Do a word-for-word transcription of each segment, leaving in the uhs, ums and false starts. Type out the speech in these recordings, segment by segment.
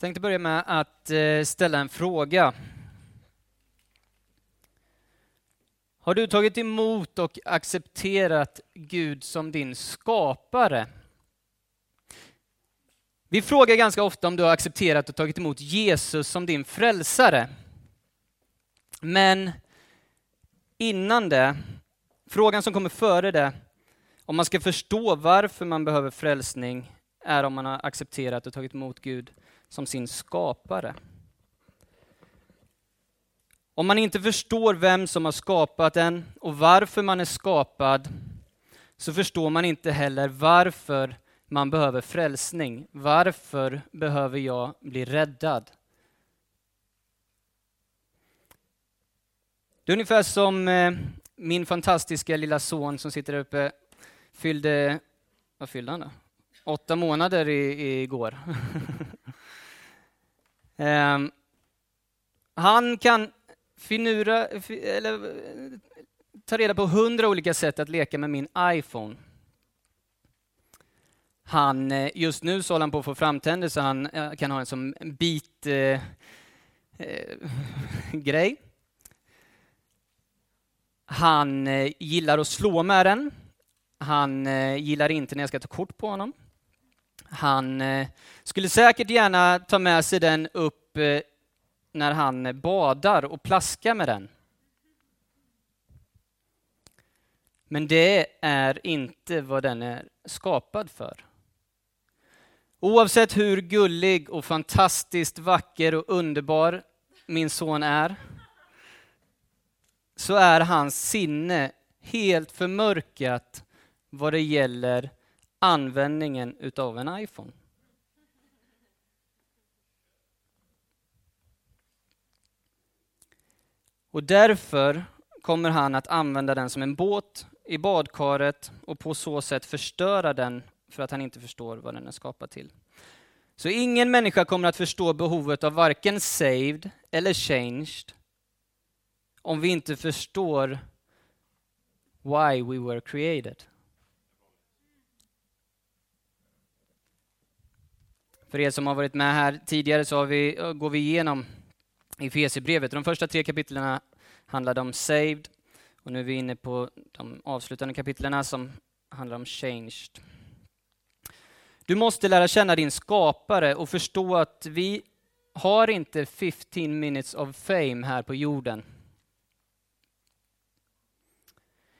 Jag tänkte börja med att ställa en fråga. Har du tagit emot och accepterat Gud som din skapare? Vi frågar ganska ofta om du har accepterat och tagit emot Jesus som din frälsare. Men innan det, frågan som kommer före det, om man ska förstå varför man behöver frälsning, är om man har accepterat och tagit emot Gud som sin skapare. Om man inte förstår vem som har skapat en och varför man är skapad, så förstår man inte heller varför man behöver frälsning. Varför behöver jag bli räddad? Det är ungefär som min fantastiska lilla son som sitter där uppe fyllde, vad fyllde han då? Åtta månader i, igår. um, han kan finura, eller, ta reda på hundra olika sätt att leka med min iPhone. Han, just nu så håller han på att få framtänder så han kan ha en som bit eh, eh, grej. Han eh, gillar att slå med den. Han eh, gillar inte när jag ska ta kort på honom. Han eh, skulle säkert gärna ta med sig den upp eh, när han badar och plaskar med den. Men det är inte vad den är skapad för. Oavsett hur gullig och fantastiskt vacker och underbar min son är, så är hans sinne helt förmörkat vad det gäller användningen utav en iPhone. Och därför kommer han att använda den som en båt i badkaret och på så sätt förstöra den för att han inte förstår vad den är skapad till. Så ingen människa kommer att förstå behovet av varken saved eller changed om vi inte förstår why we were created. För er som har varit med här tidigare så har vi, går vi igenom i Efesierbrevet. De första tre kapitlerna handlade om saved. Och nu är vi inne på de avslutande kapitlerna som handlar om changed. Du måste lära känna din skapare och förstå att vi har inte fifteen minutes of fame här på jorden.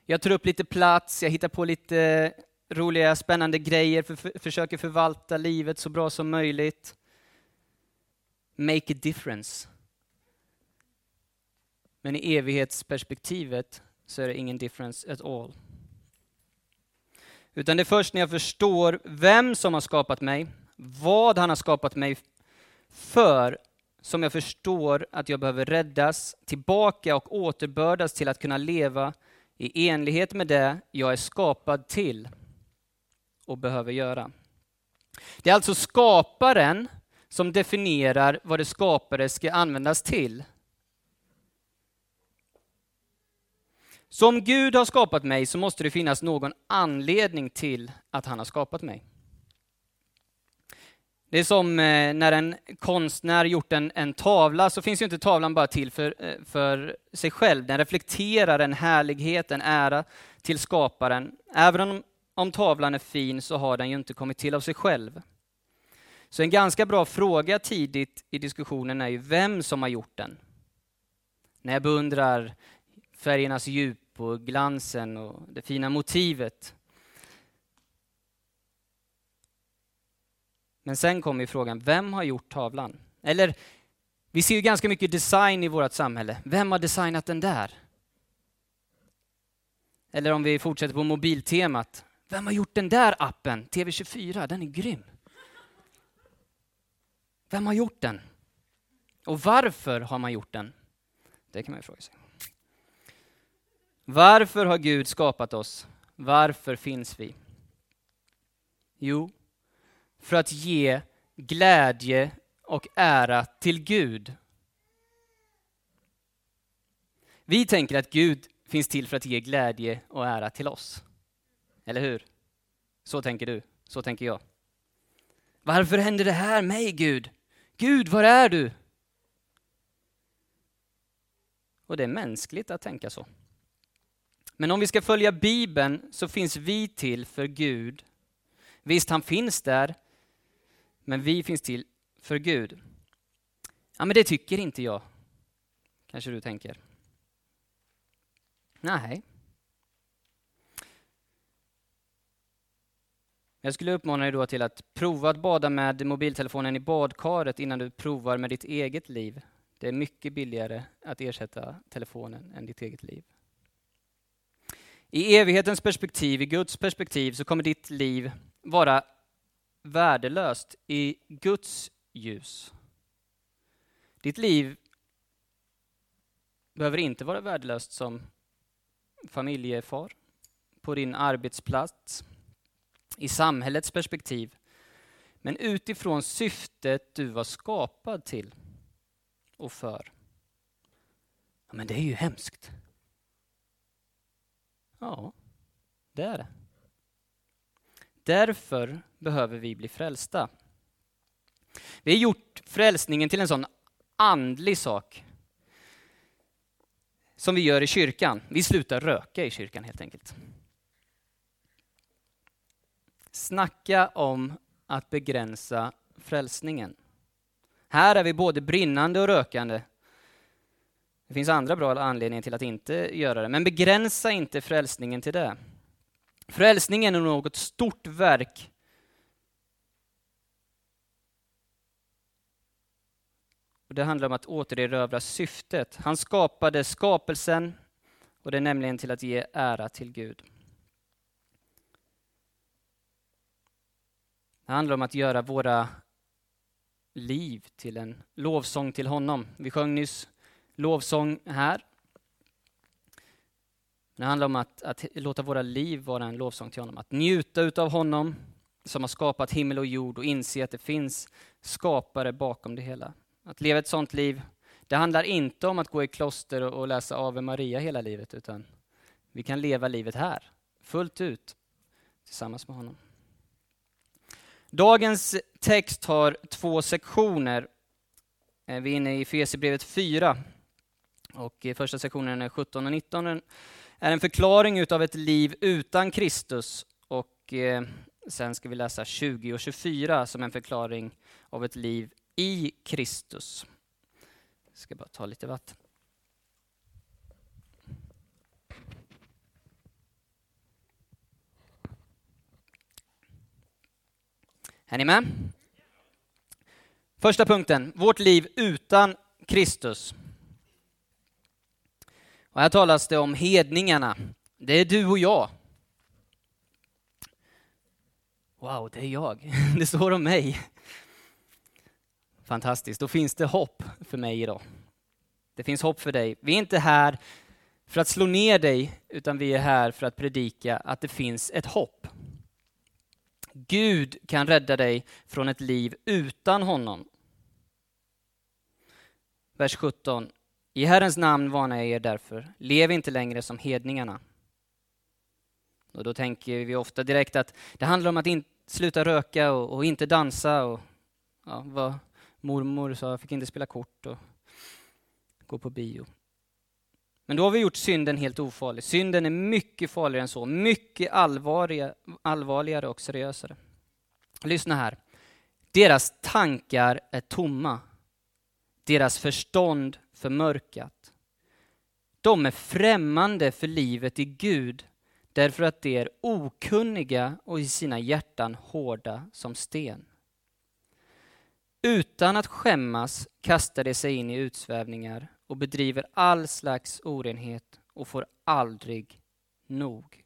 Jag tar upp lite plats, jag hittar på lite roliga, spännande grejer, för, för, försöker förvalta livet så bra som möjligt. Make a difference. Men i evighetsperspektivet så är det ingen difference at all. Utan det är först när jag förstår vem som har skapat mig, vad han har skapat mig för, som jag förstår att jag behöver räddas tillbaka och återbördas till att kunna leva i enlighet med det jag är skapad till och behöver göra. Det är alltså skaparen som definierar vad det skapade ska användas till. Som Gud har skapat mig så måste det finnas någon anledning till att han har skapat mig. Det är som när en konstnär gjort en, en tavla, så finns ju inte tavlan bara till för, för sig själv. Den reflekterar en härlighet, en ära till skaparen. Även om, om tavlan är fin så har den ju inte kommit till av sig själv. Så en ganska bra fråga tidigt i diskussionen är ju vem som har gjort den. När jag beundrar färgernas djup och glansen och det fina motivet. Men sen kommer ju frågan, vem har gjort tavlan? Eller, vi ser ju ganska mycket design i vårt samhälle. Vem har designat den där? Eller om vi fortsätter på mobiltemat. Vem har gjort den där appen? T V tjugofyra, den är grym. Vem har gjort den? Och varför har man gjort den? Det kan man ju fråga sig. Varför har Gud skapat oss? Varför finns vi? Jo, för att ge glädje och ära till Gud. Vi tänker att Gud finns till för att ge glädje och ära till oss. Eller hur? Så tänker du, så tänker jag. Varför händer det här mig, Gud? Gud, var är du? Och det är mänskligt att tänka så. Men om vi ska följa Bibeln så finns vi till för Gud. Visst, han finns där, men vi finns till för Gud. Ja, men det tycker inte jag, kanske du tänker. Nej. Jag skulle uppmana dig då till att prova att bada med mobiltelefonen i badkaret innan du provar med ditt eget liv. Det är mycket billigare att ersätta telefonen än ditt eget liv. I evighetens perspektiv, i Guds perspektiv, så kommer ditt liv vara värdelöst i Guds ljus. Ditt liv behöver inte vara värdelöst som familjefar, på din arbetsplats, i samhällets perspektiv, men utifrån syftet du var skapad till och för. Ja, men det är ju hemskt. Ja, det är det. Därför behöver vi bli frälsta. Vi har gjort frälsningen till en sån andlig sak som vi gör i kyrkan. Vi slutar röka i kyrkan helt enkelt. Snacka om att begränsa frälsningen. Här är vi både brinnande och rökande. Det finns andra bra anledningar till att inte göra det. Men begränsa inte frälsningen till det. Frälsningen är något stort verk. Och det handlar om att återerövra syftet. Han skapade skapelsen, och det är nämligen till att ge ära till Gud. Det handlar om att göra våra liv till en lovsång till honom. Vi sjöng nyss lovsång här. Det handlar om att, att låta våra liv vara en lovsång till honom. Att njuta utav honom som har skapat himmel och jord och inse att det finns skapare bakom det hela. Att leva ett sånt liv, det handlar inte om att gå i kloster och läsa Ave Maria hela livet, utan vi kan leva livet här fullt ut tillsammans med honom. Dagens text har två sektioner. Vi är inne i Efesierbrevet fyra, och första sektionen är sjutton och nitton. Den är en förklaring av ett liv utan Kristus, och sen ska vi läsa tjugo och tjugofyra som en förklaring av ett liv i Kristus. Jag ska bara ta lite vatten. Är ni med? Första punkten, vårt liv utan Kristus. Och här talas det om hedningarna. Det är du och jag. Wow, det är jag. Det står om mig. Fantastiskt, då finns det hopp för mig idag. Det finns hopp för dig. Vi är inte här för att slå ner dig, utan vi är här för att predika att det finns ett hopp. Gud kan rädda dig från ett liv utan honom. Vers sjutton. I Herrens namn varnar jag er därför. Lev inte längre som hedningarna. Och då tänker vi ofta direkt att det handlar om att in, sluta röka och, och inte dansa. Och, ja, vad mormor sa, jag fick inte spela kort och gå på bio. Men då har vi gjort synden helt ofarlig. Synden är mycket farligare än så. Mycket allvarligare och seriösare. Lyssna här. Deras tankar är tomma. Deras förstånd förmörkat. De är främmande för livet i Gud, därför att de är okunniga och i sina hjärtan hårda som sten. Utan att skämmas kastar de sig in i utsvävningar och bedriver all slags orenhet och får aldrig nog.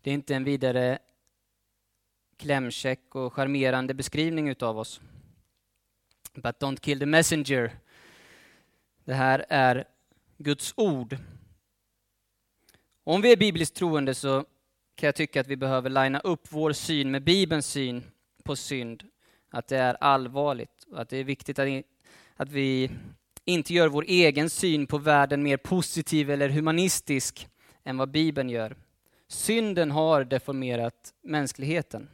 Det är inte en vidare klämkäck och charmerande beskrivning utav oss. But don't kill the messenger. Det här är Guds ord. Om vi är bibliskt troende så kan jag tycka att vi behöver linea upp vår syn med Bibelns syn på synd. Att det är allvarligt och att det är viktigt att Att vi inte gör vår egen syn på världen mer positiv eller humanistisk än vad Bibeln gör. Synden har deformerat mänskligheten.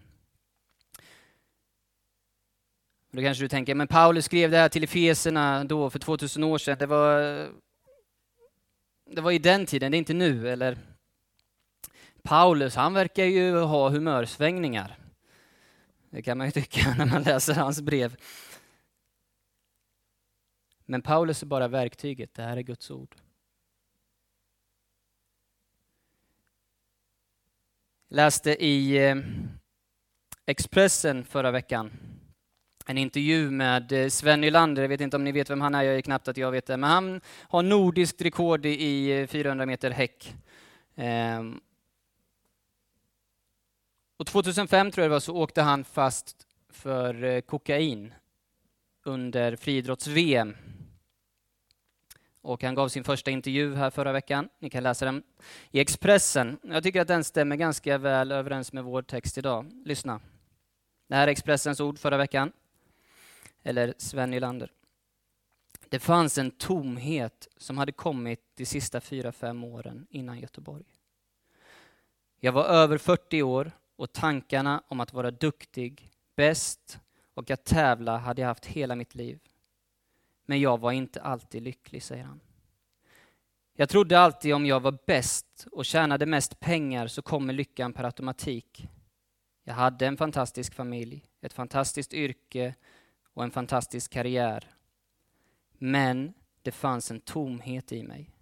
Då kanske du tänker, men Paulus skrev det här till Efesierna då för tvåtusen år sedan. Det var, det var i den tiden, det är inte nu. Eller Paulus, han verkar ju ha humörsvängningar. Det kan man ju tycka när man läser hans brev. Men Paulus är bara verktyget, det här är Guds ord. Jag läste i Expressen förra veckan en intervju med Sven Nylander. Jag vet inte om ni vet vem han är, jag är knappt att jag vet det. Men han har nordiskt rekord i fyrahundra meter häck. Och tjugohundrafem tror jag det var, så åkte han fast för kokain under Fridrotts-V M. Och han gav sin första intervju här förra veckan. Ni kan läsa den i Expressen. Jag tycker att den stämmer ganska väl överens med vår text idag. Lyssna. Det här är Expressens ord förra veckan. Eller Sven Nylander. Det fanns en tomhet som hade kommit de sista fyra, fem åren innan Göteborg. Jag var över fyrtio år. Och tankarna om att vara duktig, bäst och att tävla hade jag haft hela mitt liv. Men jag var inte alltid lycklig, säger han. Jag trodde alltid om jag var bäst och tjänade mest pengar så kommer lyckan per automatik. Jag hade en fantastisk familj, ett fantastiskt yrke och en fantastisk karriär. Men det fanns en tomhet i mig.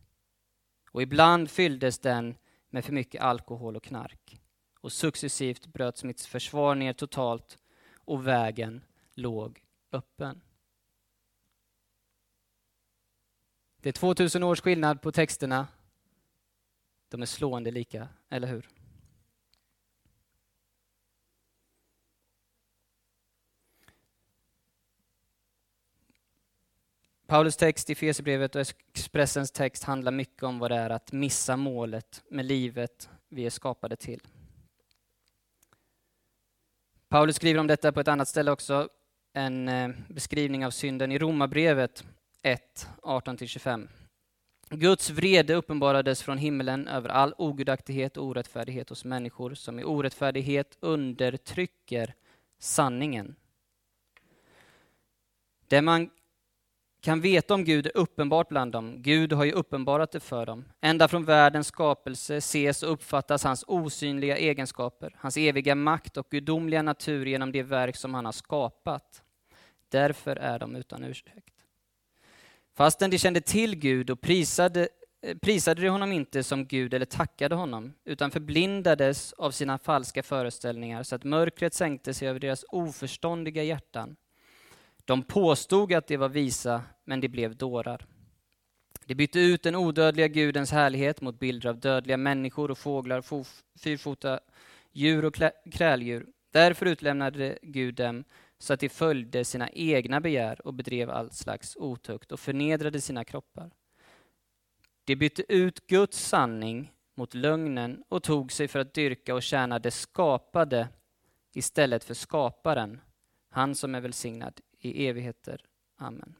Och ibland fylldes den med för mycket alkohol och knark. Och successivt bröts mitt försvar ner totalt och vägen låg öppen. Det är tvåtusen års skillnad på texterna. De är slående lika, eller hur? Paulus text i Efesierbrevet och Expressens text handlar mycket om vad det är att missa målet med livet vi är skapade till. Paulus skriver om detta på ett annat ställe också, en beskrivning av synden i Romarbrevet ett, arton till tjugofem. Guds vrede uppenbarades från himlen över all ogudaktighet och orättfärdighet hos människor som i orättfärdighet undertrycker sanningen. Det man kan veta om Gud är uppenbart bland dem. Gud har ju uppenbarat det för dem. Ända från världens skapelse ses och uppfattas hans osynliga egenskaper, hans eviga makt och gudomliga natur genom det verk som han har skapat. Därför är de utan ursäkt. Fastän de kände till Gud och prisade, prisade de honom inte som Gud eller tackade honom, utan förblindades av sina falska föreställningar så att mörkret sänkte sig över deras oförståndiga hjärtan. De påstod att det var visa, men de blev dårar. De bytte ut den odödliga gudens härlighet mot bilder av dödliga människor och fåglar, fof, fyrfota djur och kräldjur. Därför utlämnade Gud dem så att de följde sina egna begär och bedrev all slags otukt och förnedrade sina kroppar. De bytte ut Guds sanning mot lögnen och tog sig för att dyrka och tjäna det skapade istället för skaparen, han som är välsignad i evigheter. Amen.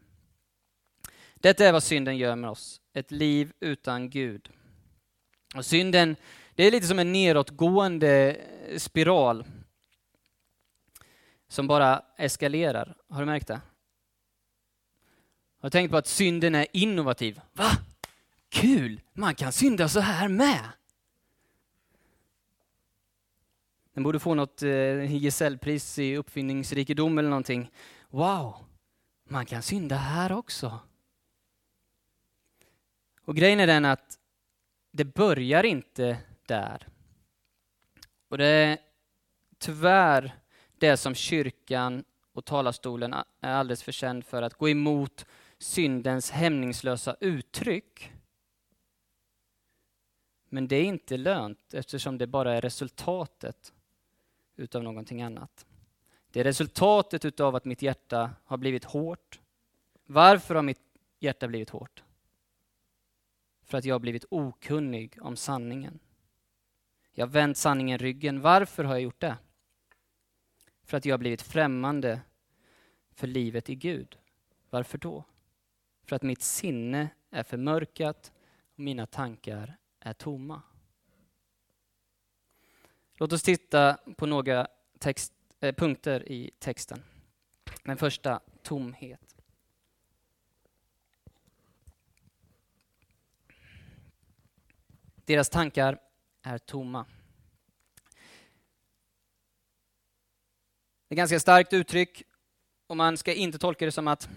Detta är vad synden gör med oss. Ett liv utan Gud. Och synden, det är lite som en nedåtgående spiral. Som bara eskalerar. Har du märkt det? Jag har tänkt på att synden är innovativ. Va? Kul! Man kan synda så här med. Den borde få något eh, gesällpris i uppfinningsrikedom eller någonting. Wow, man kan synda här också. Och grejen är den att det börjar inte där. Och det är tyvärr det som kyrkan och talarstolen är alldeles för känd för, att gå emot syndens hämningslösa uttryck. Men det är inte lönt eftersom det bara är resultatet utav någonting annat. Det är resultatet utav att mitt hjärta har blivit hårt. Varför har mitt hjärta blivit hårt? För att jag har blivit okunnig om sanningen. Jag har vänt sanningen ryggen. Varför har jag gjort det? För att jag har blivit främmande för livet i Gud. Varför då? För att mitt sinne är förmörkat och mina tankar är tomma. Låt oss titta på några text punkter i texten. Den första, tomhet. Deras tankar är tomma. Det är ganska starkt uttryck och man ska inte tolka det som att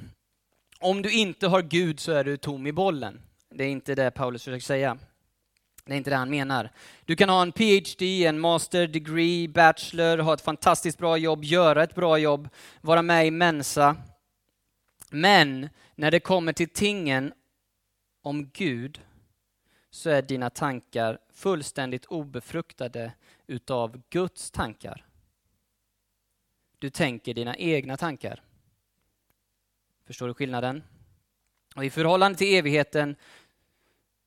om du inte har Gud så är du tom i bollen. Det är inte det Paulus försöker säga. Det är inte det han menar. Du kan ha en P H D, en master degree, bachelor, ha ett fantastiskt bra jobb, göra ett bra jobb, vara med i Mensa. Men när det kommer till tingen om Gud så är dina tankar fullständigt obefruktade utav Guds tankar. Du tänker dina egna tankar. Förstår du skillnaden? Och i förhållande till evigheten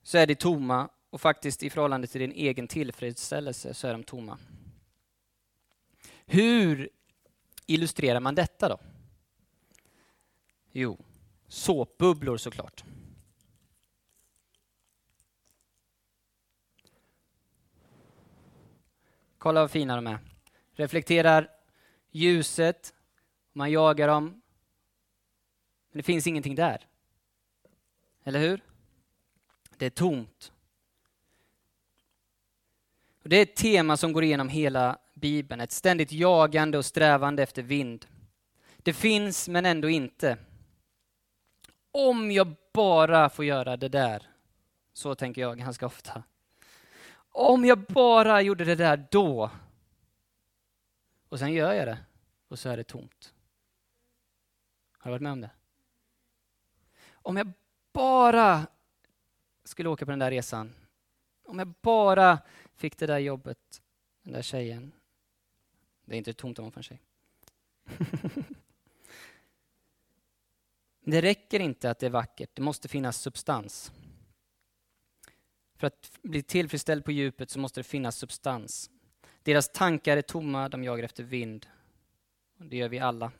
så är de tomma. Och faktiskt i förhållande till din egen tillfredsställelse så är de tomma. Hur illustrerar man detta då? Jo, såpbubblor såklart. Kolla vad fina de är. Reflekterar ljuset, man jagar dem. Men det finns ingenting där. Eller hur? Det är tomt. Och det är ett tema som går igenom hela Bibeln. Ett ständigt jagande och strävande efter vind. Det finns men ändå inte. Om jag bara får göra det där. Så tänker jag ganska ofta. Om jag bara gjorde det där då. Och sen gör jag det. Och så är det tomt. Har du varit med om det? Om jag bara skulle åka på den där resan. Om jag bara fick det där jobbet, den där tjejen. Det är inte tomt om man får en tjej. Det räcker inte att det är vackert. Det måste finnas substans. För att bli tillfredsställd på djupet så måste det finnas substans. Deras tankar är tomma, de jagar efter vind. Det gör vi alla.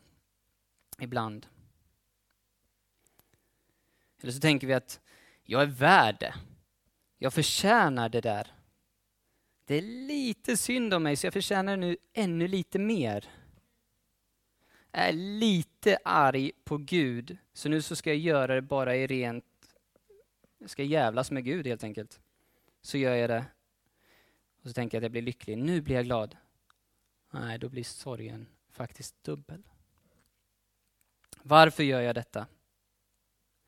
Ibland. Eller så tänker vi att jag är värd det. Jag förtjänar det där. Det är lite synd om mig så jag förtjänar nu ännu lite mer. Jag är lite arg på Gud så nu så ska jag göra det bara i rent... Jag ska jävlas med Gud helt enkelt. Så gör jag det. Och så tänker jag att jag blir lycklig. Nu blir jag glad. Nej, då blir sorgen faktiskt dubbel. Varför gör jag detta?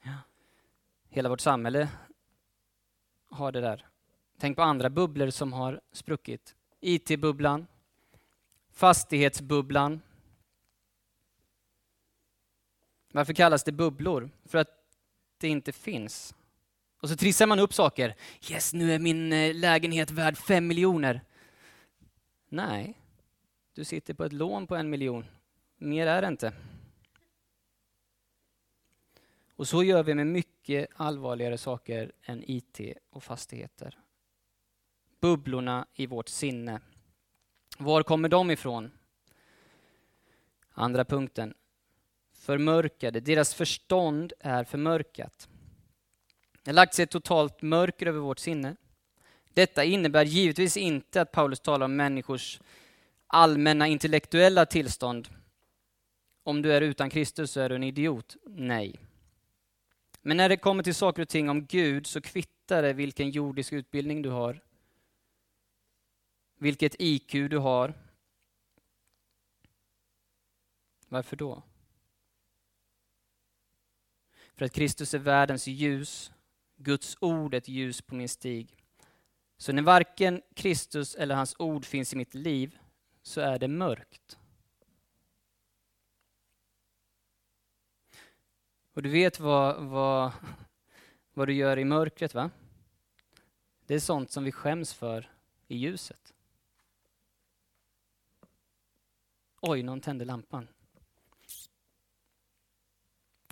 Ja. Hela vårt samhälle har det där. Tänk på andra bubblor som har spruckit. I T-bubblan. Fastighetsbubblan. Varför kallas det bubblor? För att det inte finns. Och så trissar man upp saker. Yes, nu är min lägenhet värd fem miljoner. Nej. Du sitter på ett lån på en miljon. Mer är det inte. Och så gör vi med mycket allvarligare saker än I T och fastigheter. Bubblorna i vårt sinne. Var kommer de ifrån? Andra punkten. Förmörkade. Deras förstånd är förmörkat. Det har lagt sig ett totalt mörker över vårt sinne. Detta innebär givetvis inte att Paulus talar om människors allmänna intellektuella tillstånd. Om du är utan Kristus så är du en idiot. Nej. Men när det kommer till saker och ting om Gud så kvittar det vilken jordisk utbildning du har. Vilket I Q du har. Varför då? För att Kristus är världens ljus. Guds ord är ett ljus på min stig. Så när varken Kristus eller hans ord finns i mitt liv så är det mörkt. Och du vet vad, vad, vad du gör i mörkret, va? Det är sånt som vi skäms för i ljuset. Oj, någon tände lampan.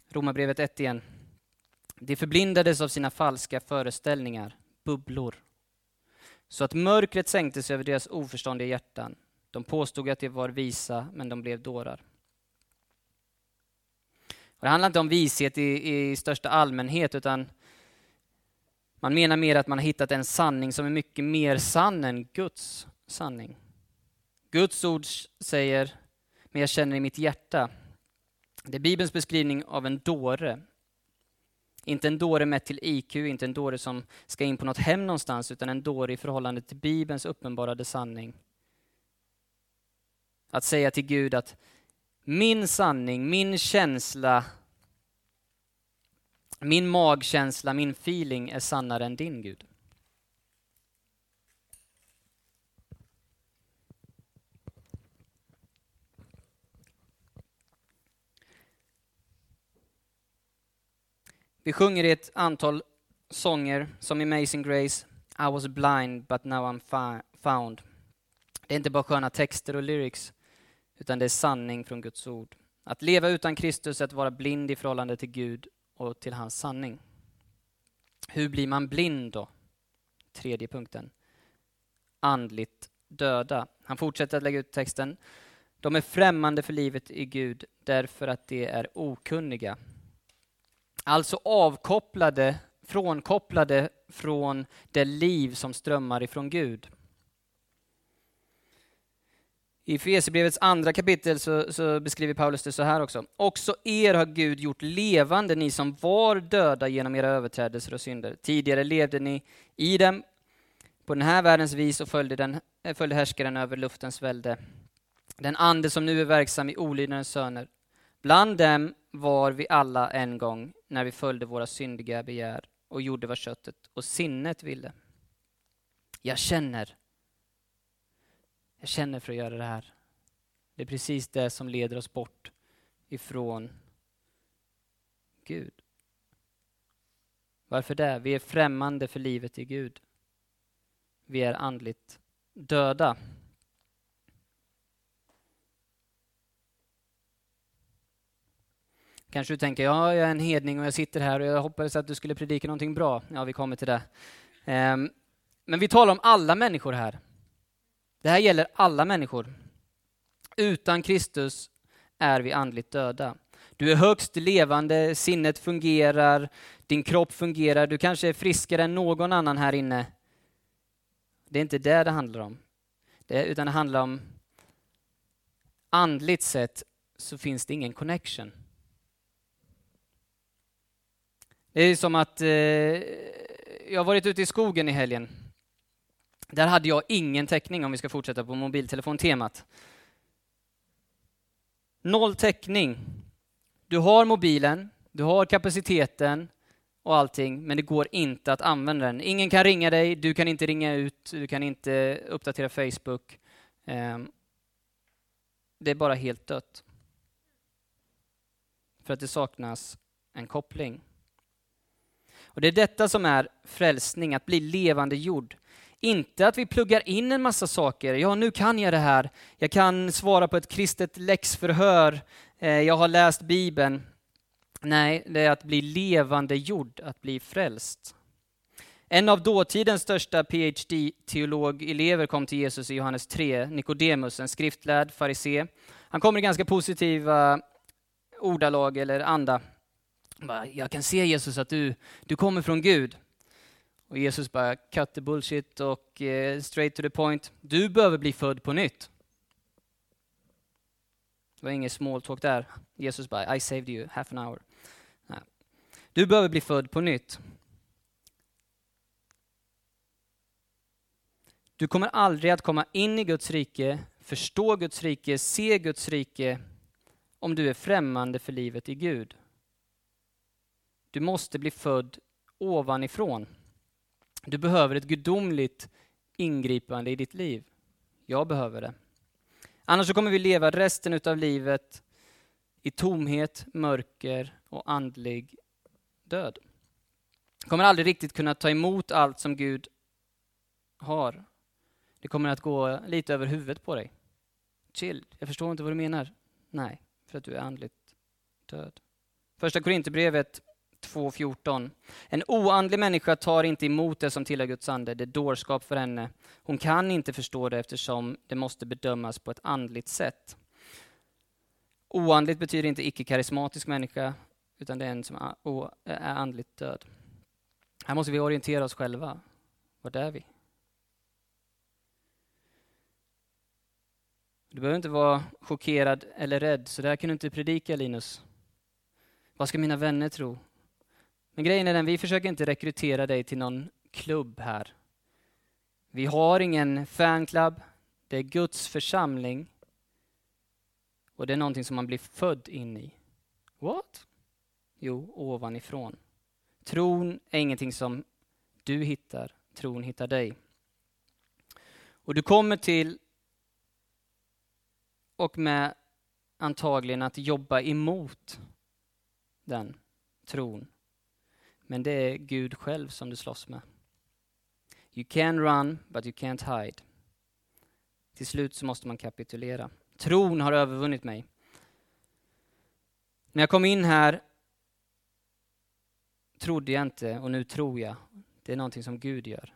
Romarbrevet ett igen. De förblindades av sina falska föreställningar, bubblor. Så att mörkret sänktes över deras oförståndiga hjärtan. De påstod att de var visa, men de blev dårar. Och det handlar inte om vishet i, i största allmänhet, utan man menar mer att man har hittat en sanning som är mycket mer sann än Guds sanning. Guds ord säger, men jag känner i mitt hjärta Det är Bibelns beskrivning av en dåre. Inte en dåre mätt till I Q, inte en dåre som ska in på något hem någonstans, utan en dåre i förhållande till Bibelns uppenbarade sanning. Att säga till Gud att min sanning, min känsla, min magkänsla, min feeling är sannare än din, Gud. Vi sjunger i ett antal sånger som Amazing Grace, I was blind but now I'm fi- found. Det är inte bara sköna texter och lyrics, utan det är sanning från Guds ord. Att leva utan Kristus är att vara blind i förhållande till Gud och till hans sanning. Hur blir man blind då? Tredje punkten. Andligt döda. Han fortsätter att lägga ut texten. De är främmande för livet i Gud därför att de är okunniga. Alltså avkopplade, frånkopplade från det liv som strömmar ifrån Gud. I Efesierbrevets andra kapitel så, så beskriver Paulus det så här också. Också er har Gud gjort levande, ni som var döda genom era överträdelser och synder. Tidigare levde ni i dem på den här världens vis och följde, den, följde härskaren över luftens välde. Den ande som nu är verksam i olydnadens söner. Bland dem var vi alla en gång när vi följde våra syndiga begär och gjorde vad köttet och sinnet ville. Jag känner. Jag känner för att göra det här. Det är precis det som leder oss bort ifrån Gud. Varför det? Vi är främmande för livet i Gud. Vi är andligt döda. Kanske du tänker, ja, jag är en hedning och jag sitter här och jag hoppades att du skulle predika någonting bra. Ja, vi kommer till det. Um, men vi talar om alla människor här. Det här gäller alla människor. Utan Kristus är vi andligt döda. Du är högst levande, sinnet fungerar, din kropp fungerar. Du kanske är friskare än någon annan här inne. Det är inte det det handlar om. Det, utan det handlar om andligt sett så finns det ingen connection. Det är som att eh, jag har varit ute i skogen i helgen. Där hade jag ingen täckning om vi ska fortsätta på mobiltelefontemat. Noll täckning. Du har mobilen, du har kapaciteten och allting, men det går inte att använda den. Ingen kan ringa dig, du kan inte ringa ut, du kan inte uppdatera Facebook. Eh, det är bara helt dött. För att det saknas en koppling. Och det är detta som är frälsning, att bli levande jord. Inte att vi pluggar in en massa saker. Ja, nu kan jag det här. Jag kan svara på ett kristet läxförhör. Jag har läst Bibeln. Nej, det är att bli levande jord, att bli frälst. En av dåtidens största P H D-teolog-elever kom till Jesus i Johannes tre, Nicodemus, en skriftlärd farisé. Han kommer i ganska positiva ordalag eller anda. Jag kan se, Jesus, att du, du kommer från Gud. Och Jesus bara, cut the bullshit och eh, straight to the point. Du behöver bli född på nytt. Det var inget small talk där. Jesus bara, I saved you half an hour. Nej. Du behöver bli född på nytt. Du kommer aldrig att komma in i Guds rike, förstå Guds rike, se Guds rike om du är främmande för livet i Gud. Du måste bli född ovanifrån. Du behöver ett gudomligt ingripande i ditt liv. Jag behöver det. Annars så kommer vi leva resten av livet i tomhet, mörker och andlig död. Du kommer aldrig riktigt kunna ta emot allt som Gud har. Det kommer att gå lite över huvudet på dig. Chill, jag förstår inte vad du menar. Nej, för att du är andligt död. Första Korintierbrevet två fjorton. En oandlig människa tar inte emot det som tillhör Guds ande. Det är dårskap för henne. Hon kan inte förstå det eftersom det måste bedömas på ett andligt sätt. Oandligt betyder inte icke-karismatisk människa, utan det är en som är andligt död. Här måste vi orientera oss själva. Var är vi? Du behöver inte vara chockerad eller rädd. Så där kan du inte predika, Linus. Vad ska mina vänner tro? Men grejen är den, vi försöker inte rekrytera dig till någon klubb här. Vi har ingen fanclub. Det är Guds församling. Och det är någonting som man blir född in i. What? Jo, ovanifrån. Tron är ingenting som du hittar. Tron hittar dig. Och du kommer till och med antagligen att jobba emot den tron. Men det är Gud själv som du slåss med. You can run, but you can't hide. Till slut så måste man kapitulera. Tron har övervunnit mig. När jag kom in här trodde jag inte och nu tror jag. Det är någonting som Gud gör.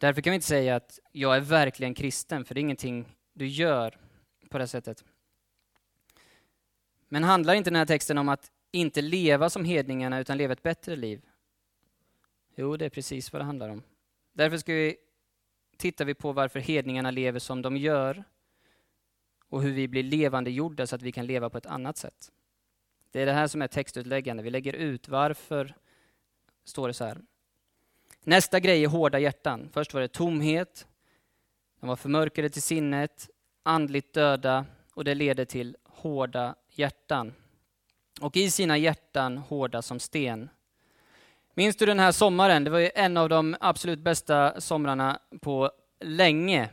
Därför kan vi inte säga att jag är verkligen kristen, för det är ingenting du gör på det sättet. Men handlar inte den här texten om att inte leva som hedningarna utan leva ett bättre liv? Jo, det är precis vad det handlar om. Därför ska vi, tittar vi på varför hedningarna lever som de gör och hur vi blir levande gjorda så att vi kan leva på ett annat sätt. Det är det här som är textutläggande. Vi lägger ut varför står det så här. Nästa grej är hårda hjärtan. Först var det tomhet. De var förmörkade till sinnet, andligt döda, och det leder till hårda hjärtan. Och i sina hjärtan hårda som sten. Minns du den här sommaren? Det var ju en av de absolut bästa somrarna på länge.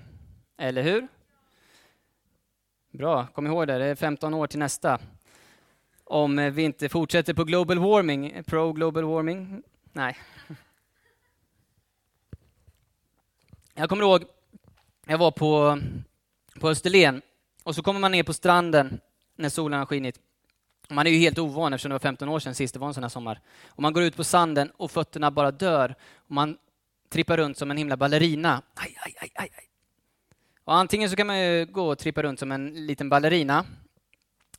Eller hur? Bra, kom ihåg det. Det är femton år till nästa. Om vi inte fortsätter på global warming. Pro global warming? Nej. Jag kommer ihåg, jag var på, på Österlen och så kommer man ner på stranden när solen har skinit. Man är ju helt ovan eftersom det var femton år sedan sist det var en sån här sommar. Och man går ut på sanden och fötterna bara dör. Och man trippar runt som en himla ballerina. Aj, aj, aj, aj. Och antingen så kan man ju gå och trippa runt som en liten ballerina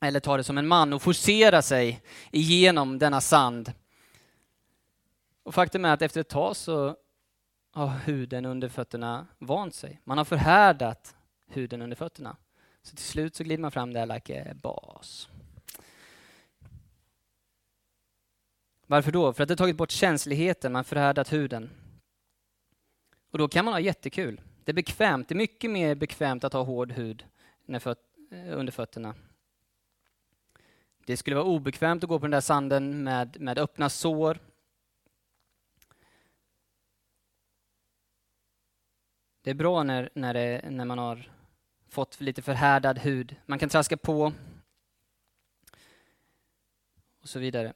eller ta det som en man och forcera sig igenom denna sand. Och faktum är att efter ett tag så har huden under fötterna vant sig. Man har förhärdat huden under fötterna. Så till slut så glider man fram där like a boss. Varför då? För att det tagit bort känsligheten. Man förhärdat huden. Och då kan man ha jättekul. Det är bekvämt. Det är mycket mer bekvämt att ha hård hud när föt- under fötterna. Det skulle vara obekvämt att gå på den där sanden med, med öppna sår. Det är bra när, när, det, när man har fått lite förhärdad hud. Man kan traska på. Och så vidare.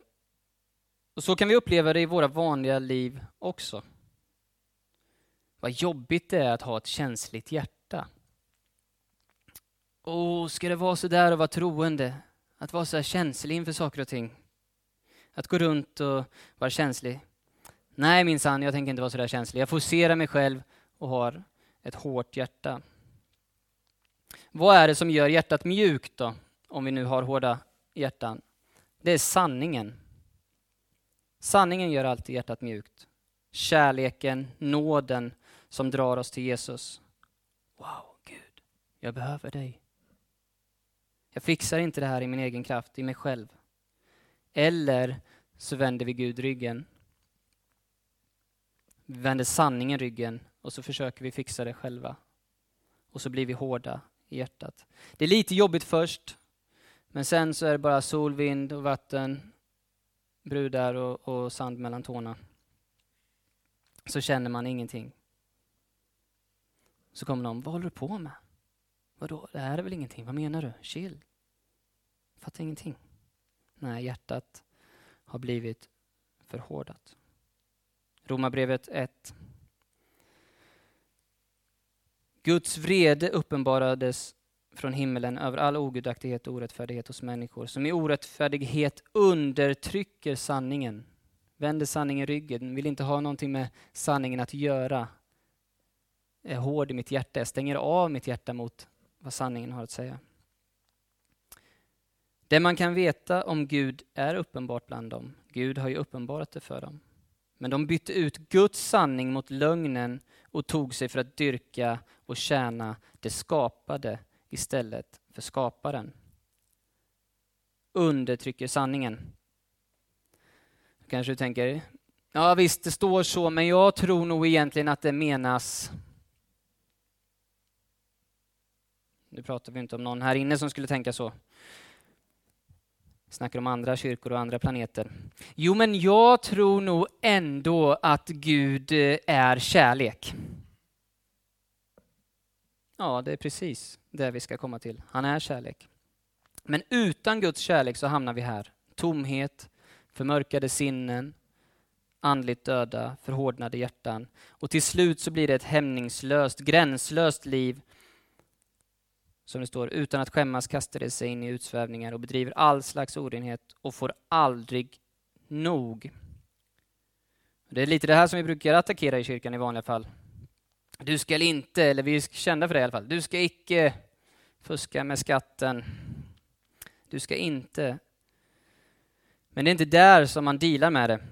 Och så kan vi uppleva det i våra vanliga liv också. Vad jobbigt det är att ha ett känsligt hjärta. Åh, ska det vara så där att vara troende? Att vara så här känslig inför saker och ting? Att gå runt och vara känslig? Nej minsann, jag tänker inte vara så där känslig. Jag forcerar mig själv och har ett hårt hjärta. Vad är det som gör hjärtat mjukt då? Om vi nu har hårda hjärtan. Det är sanningen. Sanningen gör alltid hjärtat mjukt. Kärleken, nåden som drar oss till Jesus. Wow, Gud, jag behöver dig. Jag fixar inte det här i min egen kraft, i mig själv. Eller så vänder vi Gud ryggen. Vi vänder sanningen ryggen och så försöker vi fixa det själva. Och så blir vi hårda i hjärtat. Det är lite jobbigt först. Men sen så är det bara sol, vind och vatten. Brudar och, och sand mellan tårna. Så känner man ingenting. Så kommer de, vad håller du på med? Vadå, det här är väl ingenting, vad menar du? Chill. Fattar ingenting. Nej, hjärtat har blivit förhårdat. Romarbrevet ett. Guds vrede uppenbarades från himmelen över all ogudaktighet och orättfärdighet hos människor som i orättfärdighet undertrycker sanningen, vänder sanningen ryggen, vill inte ha någonting med sanningen att göra, är hård i mitt hjärta, jag stänger av mitt hjärta mot vad sanningen har att säga. Det man kan veta om Gud är uppenbart bland dem. Gud har ju uppenbarat det för dem. Men de bytte ut Guds sanning mot lögnen och tog sig för att dyrka och tjäna det skapade istället för skaparen. Undertrycker sanningen. Kanske du tänker, ja visst det står så, men jag tror nog egentligen att det menas. Nu pratar vi inte om någon här inne som skulle tänka så. Snackar om andra kyrkor och andra planeter. Jo, men jag tror nog ändå att Gud är kärlek. Ja, det är precis det vi ska komma till. Han är kärlek. Men utan Guds kärlek så hamnar vi här. Tomhet, förmörkade sinnen, andligt döda, förhårdnade hjärtan. Och till slut så blir det ett hämningslöst, gränslöst liv. Som det står, utan att skämmas kastar de sig in i utsvävningar och bedriver all slags orenhet och får aldrig nog. Det är lite det här som vi brukar attackera i kyrkan i vanliga fall. Du ska inte, eller vi är kända för det i alla fall, du ska icke fuska med skatten. Du ska inte. Men det är inte där som man dealar med det.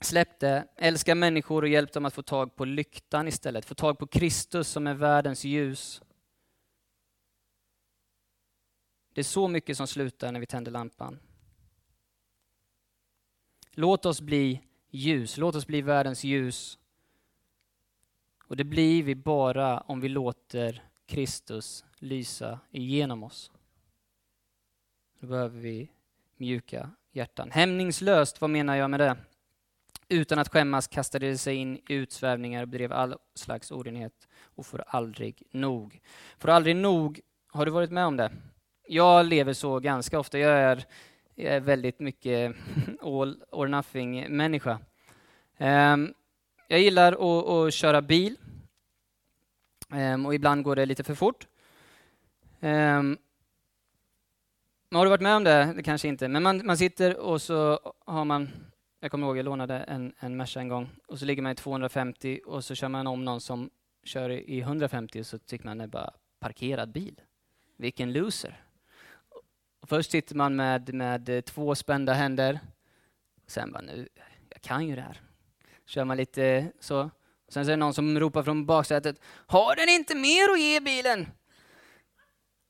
Släpp det, älska människor och hjälp dem att få tag på lyktan istället. Få tag på Kristus som är världens ljus. Det är så mycket som slutar när vi tänder lampan. Låt oss bli ljus. Låt oss bli världens ljus. Och det blir vi bara om vi låter Kristus lysa igenom oss. Då behöver vi mjuka hjärtan. Hämningslöst, vad menar jag med det? Utan att skämmas kastade de sig in i utsvävningar och bedrev all slags orenhet och får aldrig nog. Får aldrig nog, har du varit med om det? Jag lever så ganska ofta. Jag är, jag är väldigt mycket all or nothing-människa. Um, jag gillar att, att köra bil. Um, och ibland går det lite för fort. Um, har du varit med om det? Det kanske inte. Men man, man sitter och så har man... Jag kommer ihåg, jag lånade en, en Mersa en gång. Och så ligger man i tvåhundrafemtio och så kör man om någon som kör i hundrafemtio. Och så tycker man det är bara parkerad bil. Vilken loser. Först sitter man med, med två spända händer. Sen bara, nu, jag kan ju det här. Kör man lite så. Sen så är det någon som ropar från baksätet. Har den inte mer att ge bilen?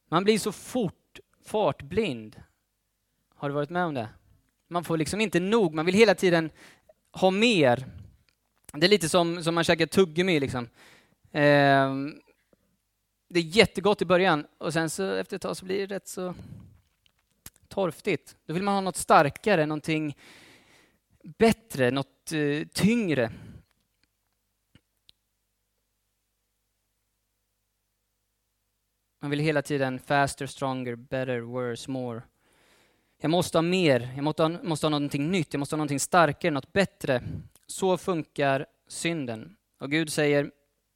Man blir så fort fartblind. Har du varit med om det? Man får liksom inte nog. Man vill hela tiden ha mer. Det är lite som, som man käkar tuggummi liksom. Ehm, det är jättegott i början. Och sen så efter ett tag så blir det rätt så... torftigt. Då vill man ha något starkare, någonting bättre, något eh, tyngre. Man vill hela tiden faster, stronger, better, worse, more. Jag måste ha mer, jag måste ha, måste ha någonting nytt, jag måste ha någonting starkare, något bättre. Så funkar synden. Och Gud säger,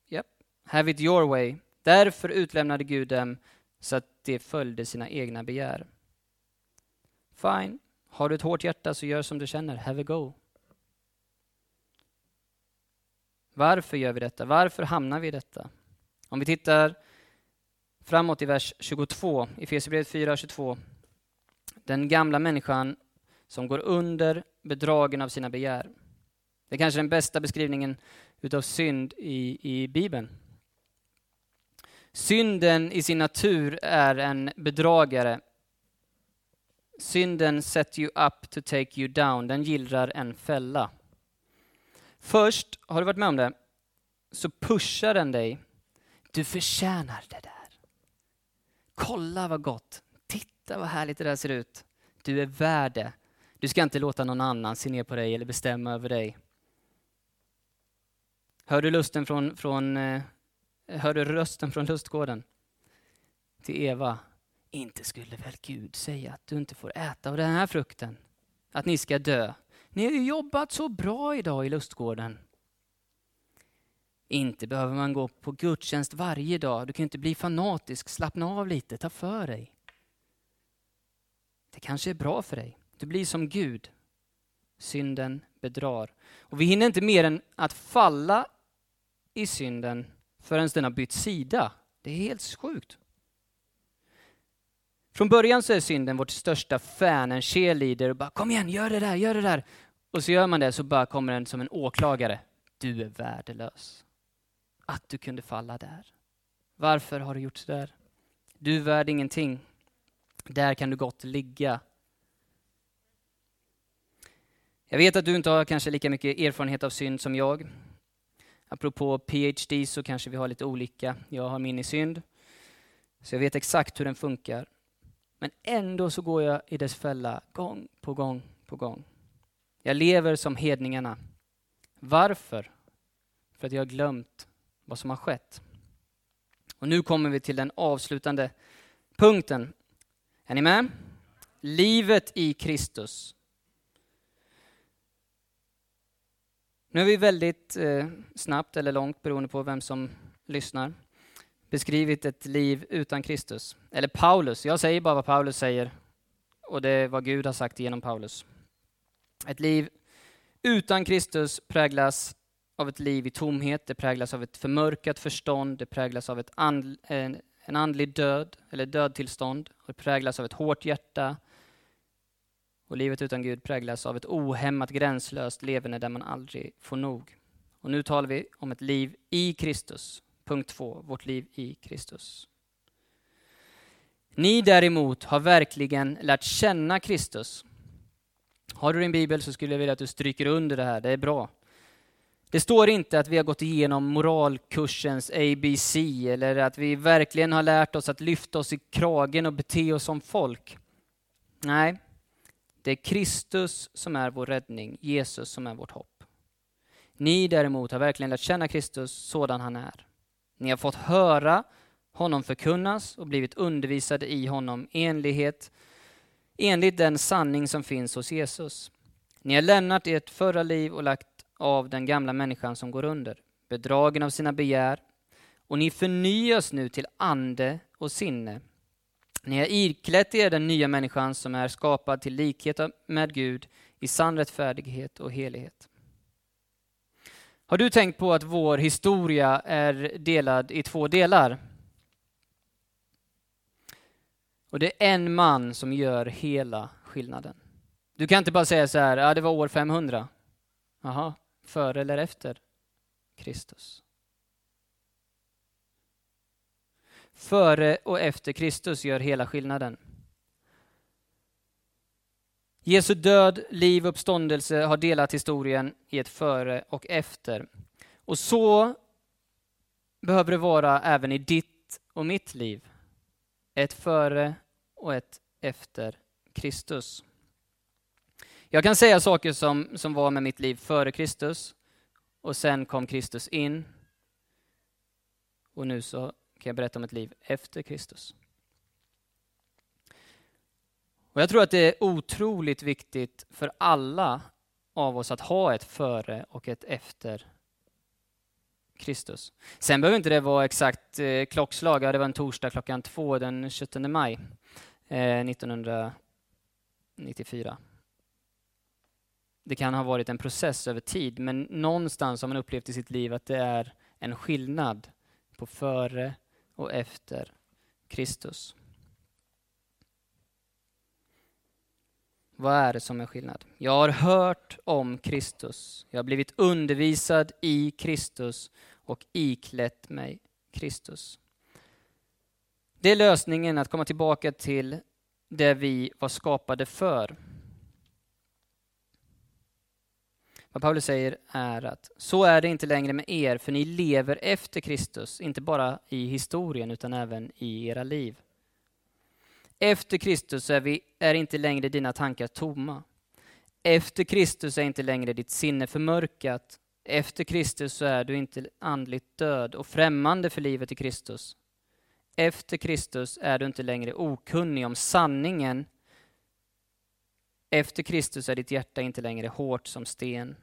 yep, have it your way. Därför utlämnade Gud dem så att de följde sina egna begär. Fine. Har du ett hårt hjärta så gör som du känner. Have a go. Varför gör vi detta? Varför hamnar vi i detta? Om vi tittar framåt i vers tjugotvå. I Efesierbrevet fyra tjugotvå. Den gamla människan som går under bedragen av sina begär. Det är kanske den bästa beskrivningen utav synd i, i Bibeln. Synden i sin natur är en bedragare. Synden set you up to take you down. Den gillrar en fälla. Först, har du varit med om det, så pushar den dig. Du förtjänar det där. Kolla vad gott. Titta vad härligt det där ser ut. Du är värd det. Du ska inte låta någon annan se ner på dig eller bestämma över dig. Hör du lusten från, från, hör du rösten från lustgården? Till Eva. Inte skulle väl Gud säga att du inte får äta av den här frukten. Att ni ska dö. Ni har ju jobbat så bra idag i lustgården. Inte behöver man gå på gudstjänst varje dag. Du kan inte bli fanatisk. Slappna av lite. Ta för dig. Det kanske är bra för dig. Du blir som Gud. Synden bedrar. Och vi hinner inte mer än att falla i synden förrän den har bytt sida. Det är helt sjukt. Från början så är synden vårt största fan, en cheerleader och bara kom igen, gör det där, gör det där. Och så gör man det så bara kommer den som en åklagare. Du är värdelös. att du kunde falla där. Varför har du gjort så där? Du är värd ingenting. Där kan du gott ligga. Jag vet att du inte har kanske lika mycket erfarenhet av synd som jag. Apropå P H D så kanske vi har lite olika. Jag har min i synd. Så jag vet exakt hur den funkar. Men ändå så går jag i dess fälla gång på gång på gång. Jag lever som hedningarna. Varför? För att jag har glömt vad som har skett. Och nu kommer vi till den avslutande punkten. Är ni med? Livet i Kristus. Nu har vi väldigt eh, snabbt eller långt, beroende på vem som lyssnar, beskrivit ett liv utan Kristus. Eller Paulus. Jag säger bara vad Paulus säger. Och det är vad Gud har sagt genom Paulus. Ett liv utan Kristus präglas av ett liv i tomhet. Det präglas av ett förmörkat förstånd. Det präglas av ett and, en, en andlig död eller dödtillstånd. Det präglas av ett hårt hjärta. Och livet utan Gud präglas av ett ohämmat, gränslöst leverne där man aldrig får nog. Och nu talar vi om ett liv i Kristus. Punkt två. Vårt liv i Kristus. Ni däremot har verkligen lärt känna Kristus. Har du din bibel så skulle jag vilja att du stryker under det här. Det är bra. Det står inte att vi har gått igenom moralkursens A B C eller att vi verkligen har lärt oss att lyfta oss i kragen och bete oss som folk. Nej, det är Kristus som är vår räddning. Jesus som är vårt hopp. Ni däremot har verkligen lärt känna Kristus sådan han är. Ni har fått höra honom förkunnas och blivit undervisade i honom enlighet, enligt den sanning som finns hos Jesus. Ni har lämnat ert förra liv och lagt av den gamla människan som går under, bedragen av sina begär, och ni förnyas nu till ande och sinne. Ni har iklätt er den nya människan som är skapad till likhet med Gud i sann rättfärdighet och helighet. Har du tänkt på att vår historia är delad i två delar? Och det är en man som gör hela skillnaden. Du kan inte bara säga så här, ja, det var år femhundra. Jaha, före eller efter Kristus? Före och efter Kristus gör hela skillnaden. Jesu död, liv och uppståndelse har delat historien i ett före och efter. Och så behöver det vara även i ditt och mitt liv. Ett före och ett efter Kristus. Jag kan säga saker som, som var med mitt liv före Kristus. Och sen kom Kristus in. Och nu så kan jag berätta om ett liv efter Kristus. Och jag tror att det är otroligt viktigt för alla av oss att ha ett före och ett efter Kristus. Sen behöver inte det vara exakt eh, klockslag. Ja, det var en torsdag klockan två den sjuttonde maj eh, nittonhundranittiofyra. Det kan ha varit en process över tid, men någonstans har man upplevt i sitt liv att det är en skillnad på före och efter Kristus. Vad är det som är skillnad? Jag har hört om Kristus. Jag har blivit undervisad i Kristus och iklätt mig Kristus. Det är lösningen att komma tillbaka till det vi var skapade för. Vad Paulus säger är att så är det inte längre med er, för ni lever efter Kristus, inte bara i historien utan även i era liv. Efter Kristus är, vi, är inte längre dina tankar tomma. Efter Kristus är inte längre ditt sinne förmörkat. Efter Kristus så är du inte andligt död och främmande för livet i Kristus. Efter Kristus är du inte längre okunnig om sanningen. Efter Kristus är ditt hjärta inte längre hårt som sten.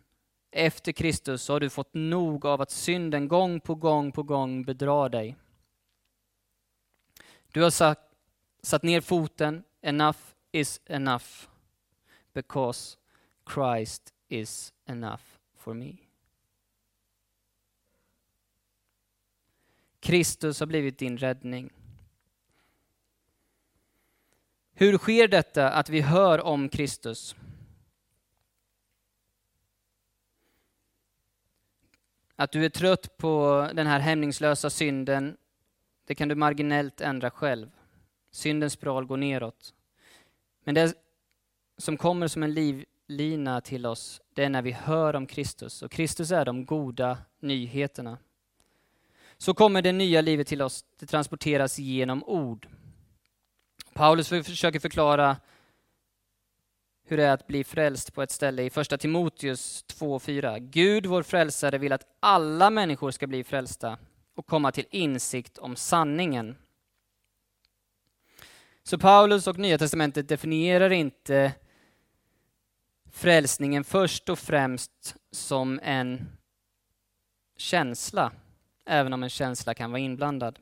Efter Kristus har du fått nog av att synden gång på gång på gång bedrar dig. Du har sagt, satt ner foten. Enough is enough. Because Christ is enough for me. Kristus har blivit din räddning. Hur sker detta att vi hör om Kristus? Att du är trött på den här hämningslösa synden, det kan du marginellt ändra själv. Syndens spiral går neråt. Men det som kommer som en livlina till oss, det är när vi hör om Kristus. Och Kristus är de goda nyheterna. Så kommer det nya livet till oss, det transporteras genom ord. Paulus försöker förklara hur det är att bli frälst på ett ställe i första Timotius två fyra. Gud vår frälsare vill att alla människor ska bli frälsta och komma till insikt om sanningen. Så Paulus och Nya testamentet definierar inte frälsningen först och främst som en känsla, även om en känsla kan vara inblandad.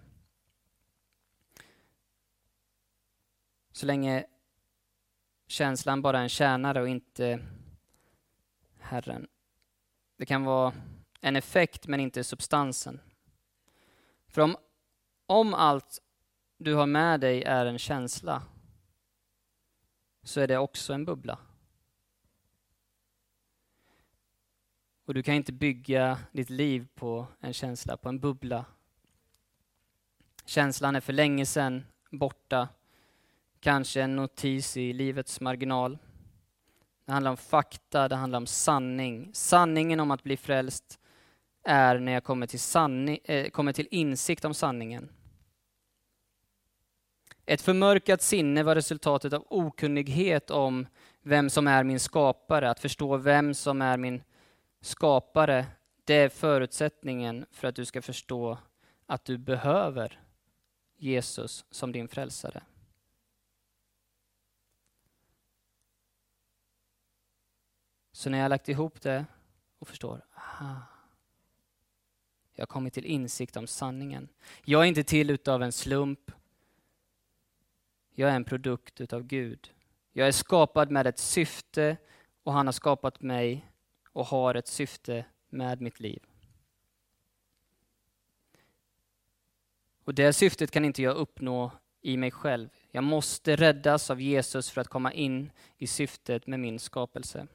Så länge känslan bara är en tjänare och inte Herren. Det kan vara en effekt men inte substansen. För om, om allt du har med dig är en känsla, så är det också en bubbla. Och du kan inte bygga ditt liv på en känsla, på en bubbla. Känslan är för länge sedan borta. Kanske en notis i livets marginal. Det handlar om fakta, det handlar om sanning. Sanningen om att bli frälst är när jag kommer till, sanning, äh, kommer till insikt om sanningen. Ett förmörkat sinne var resultatet av okunnighet om vem som är min skapare. Att förstå vem som är min skapare, det är förutsättningen för att du ska förstå att du behöver Jesus som din frälsare. Så när jag har lagt ihop det och förstår, aha, jag har kommit till insikt om sanningen. Jag är inte till utav en slump. Jag är en produkt utav Gud. Jag är skapad med ett syfte och han har skapat mig och har ett syfte med mitt liv. Och det syftet kan inte jag uppnå i mig själv. Jag måste räddas av Jesus för att komma in i syftet med min skapelse.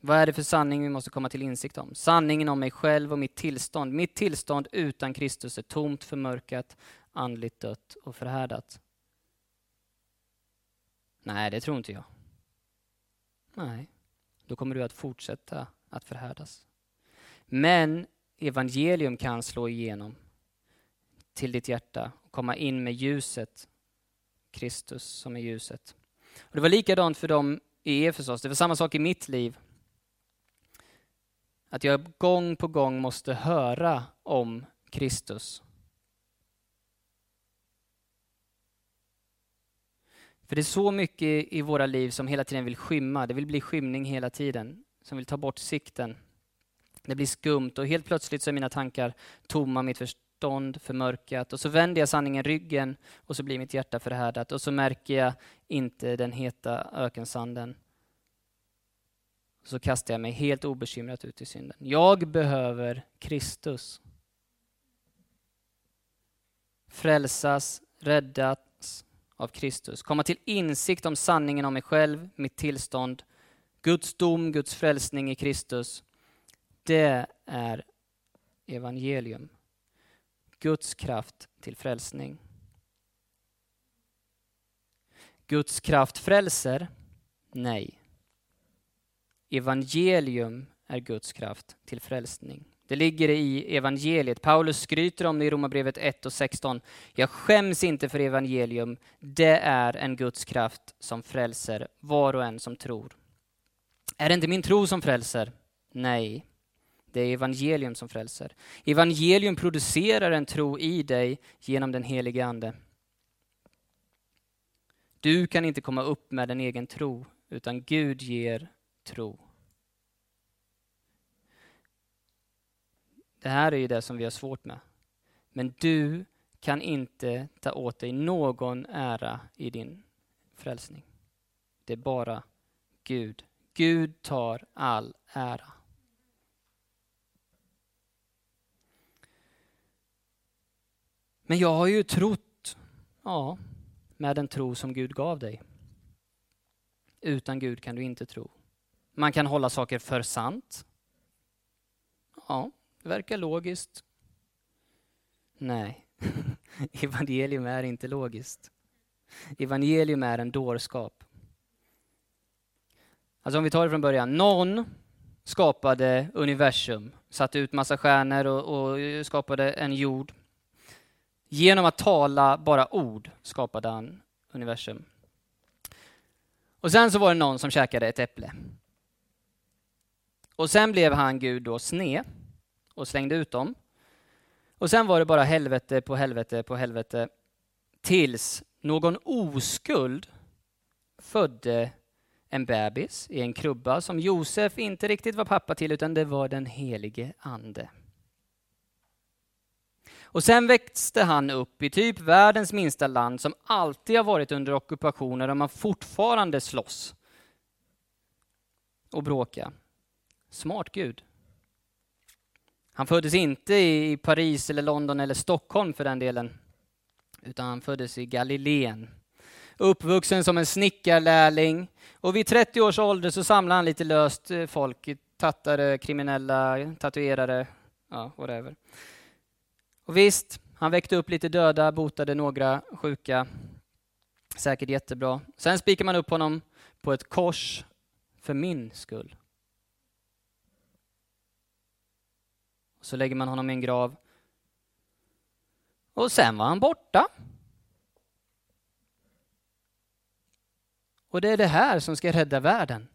Vad är det för sanning vi måste komma till insikt om? Sanningen om mig själv och mitt tillstånd. Mitt tillstånd utan Kristus är tomt, förmörkat, andligt dött och förhärdat. Nej, det tror inte jag. Nej, då kommer du att fortsätta att förhärdas. Men evangelium kan slå igenom till ditt hjärta och komma in med ljuset. Kristus som är ljuset. Och det var likadant för dem i Efesos. Det var samma sak i mitt liv. Att jag gång på gång måste höra om Kristus. För det är så mycket i våra liv som hela tiden vill skymma. Det vill bli skymning hela tiden. Som vill ta bort sikten. Det blir skumt och helt plötsligt så är mina tankar tomma. Mitt förstånd förmörkat. Och så vänder jag sanningen ryggen och så blir mitt hjärta förhärdat. Och så märker jag inte den heta ökensanden. Så kastar jag mig helt obekymrat ut i synden. Jag behöver Kristus. Frälsas, räddas av Kristus. Komma till insikt om sanningen om mig själv, mitt tillstånd. Guds dom, Guds frälsning i Kristus. Det är evangelium. Guds kraft till frälsning. Guds kraft frälser? Nej. Evangelium är Guds kraft till frälsning. Det ligger i evangeliet. Paulus skryter om det i Romarbrevet ett och sexton. Jag skäms inte för evangelium. Det är en Guds kraft som frälser var och en som tror. Är det inte min tro som frälser? Nej. Det är evangelium som frälser. Evangelium producerar en tro i dig genom den helige ande. Du kan inte komma upp med en egen tro, utan Gud ger tro. Det här är ju det som vi har svårt med. Men du kan inte ta åt dig någon ära i din frälsning. Det är bara Gud. Gud tar all ära. Men jag har ju trott, ja, med den tro som Gud gav dig. Utan Gud kan du inte tro. Man kan hålla saker för sant. ja, det verkar logiskt. Nej, evangelium är inte logiskt. Evangelium är en dårskap. Alltså om vi tar det från början. Någon skapade universum, satte ut massa stjärnor och, och skapade en jord. Genom att tala bara ord skapade han universum. Och sen så var det någon som käkade ett äpple. Och sen blev han Gud då sned och slängde ut dem. Och sen var det bara helvete på helvete på helvete. Tills någon oskuld födde en bebis i en krubba som Josef inte riktigt var pappa till, utan det var den helige ande. Och sen växte han upp i typ världens minsta land som alltid har varit under ockupationer och man fortfarande slåss och bråka. Smart Gud. Han föddes inte i Paris eller London eller Stockholm för den delen, utan han föddes i Galileen. Uppvuxen som en snickarlärling, och vid trettio års ålder så samlade han lite löst folk, tattare, kriminella, tatuerare, ja, whatever. Och visst, han väckte upp lite döda, botade några sjuka, säkert jättebra. Sen spikar man upp honom på ett kors för min skull. Och så lägger man honom i en grav. Och sen var han borta. Och det är det här som ska rädda världen.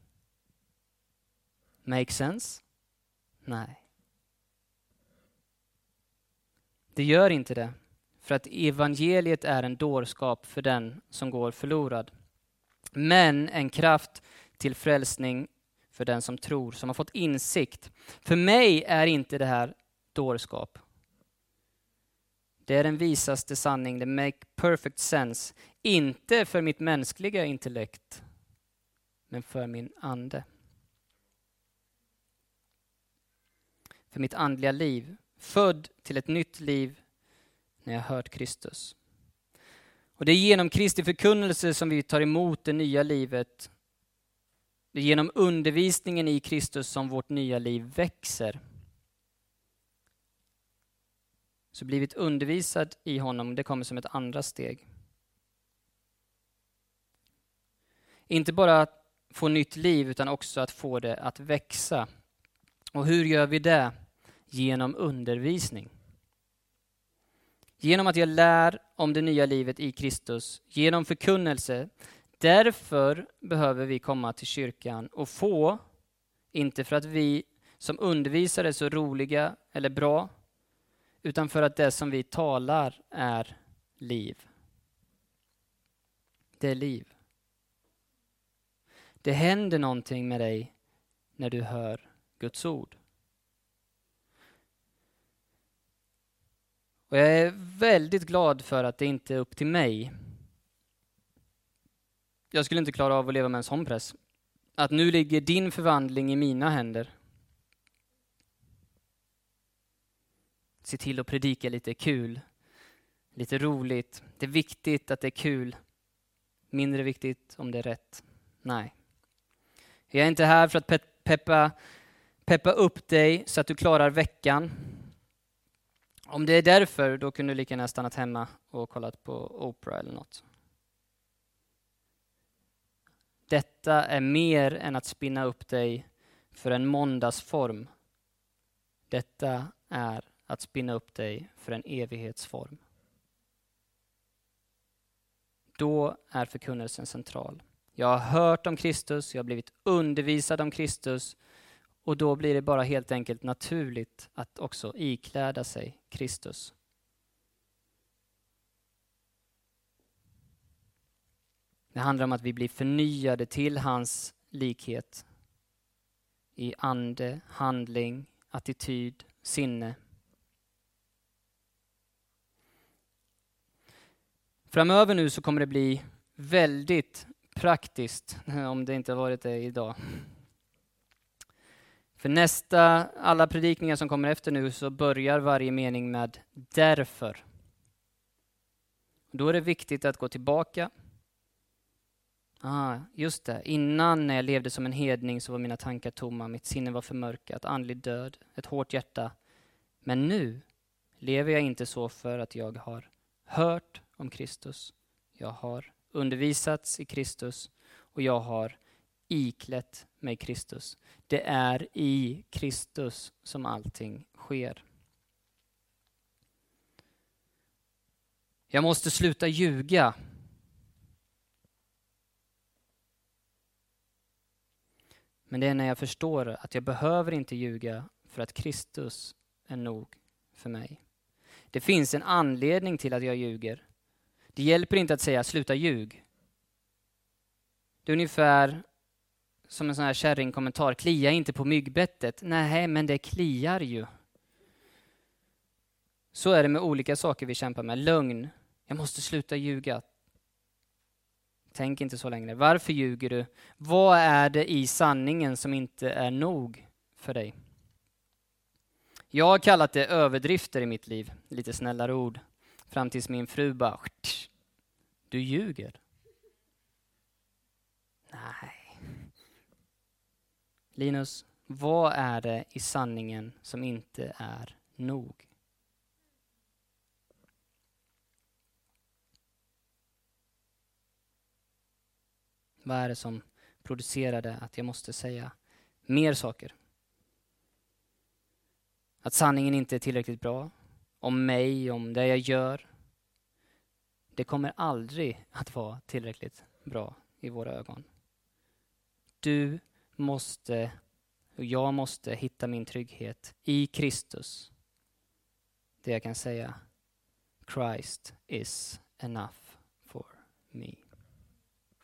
Make sense? Nej. Det gör inte det. För att evangeliet är en dårskap för den som går förlorad. Men en kraft till frälsning för den som tror, som har fått insikt. För mig är inte det här dårskap. Det är den visaste sanning. Det make perfect sense. Inte för mitt mänskliga intellekt, men för min ande. För mitt andliga liv. Född till ett nytt liv när jag hört Kristus. Och det är genom Kristi förkunnelse som vi tar emot det nya livet. Det är genom undervisningen i Kristus som vårt nya liv växer. Så blivit undervisad i honom, det kommer som ett andra steg. Inte bara att få nytt liv, utan också att få det att växa. Och hur gör vi det? Genom undervisning. Genom att jag lär om det nya livet i Kristus. Genom förkunnelse. Därför behöver vi komma till kyrkan och få, inte för att vi som undervisare är så roliga eller bra, utan för att det som vi talar är liv. Det är liv. Det händer någonting med dig när du hör Guds ord. Och jag är väldigt glad för att det inte är upp till mig. Jag skulle inte klara av att leva med en sån press. Att nu ligger din förvandling i mina händer. Se till att predika lite kul. Lite roligt. Det är viktigt att det är kul. Mindre viktigt om det är rätt. Nej. Jag är inte här för att peppa, peppa upp dig så att du klarar veckan. Om det är därför, då kunde du lika gärna stannat hemma och kollat på Oprah eller något. Detta är mer än att spinna upp dig för en måndagsform. Detta är att spinna upp dig för en evighetsform. Då är förkunnelsen central. Jag har hört om Kristus, jag har blivit undervisad om Kristus. Och då blir det bara helt enkelt naturligt att också ikläda sig Kristus. Det handlar om att vi blir förnyade till hans likhet i ande, handling, attityd, sinne. Framöver nu så kommer det bli väldigt praktiskt, om det inte har varit det idag. För nästa, alla predikningar som kommer efter nu, så börjar varje mening med därför. Då är det viktigt att gå tillbaka. Ah, just det. Innan när jag levde som en hedning så var mina tankar tomma, mitt sinne var förmörkat, andlig död, ett hårt hjärta. Men nu lever jag inte så för att jag har hört om Kristus. Jag har undervisats i Kristus och jag har iklätt mig Kristus. Det är i Kristus som allting sker. Jag måste sluta ljuga. Men det är när jag förstår att jag behöver inte ljuga för att Kristus är nog för mig. Det finns en anledning till att jag ljuger. Det hjälper inte att säga sluta ljug. Det är ungefär som en sån här kärringkommentar. Klia inte på myggbettet. Nej, men det kliar ju. Så är det med olika saker vi kämpar med. Lögn. Jag måste sluta ljuga. Tänk inte så längre. Varför ljuger du? Vad är det i sanningen som inte är nog för dig? Jag har kallat det överdrifter i mitt liv. Lite snällare ord. Fram tills min fru bara... Du ljuger. Nej. Linus, vad är det i sanningen som inte är nog? Vad är det som producerade att jag måste säga mer saker? Att sanningen inte är tillräckligt bra. Om mig, om det jag gör. Det kommer aldrig att vara tillräckligt bra i våra ögon. Du måste, och jag måste hitta min trygghet i Kristus. Det jag kan säga. Christ is enough for me.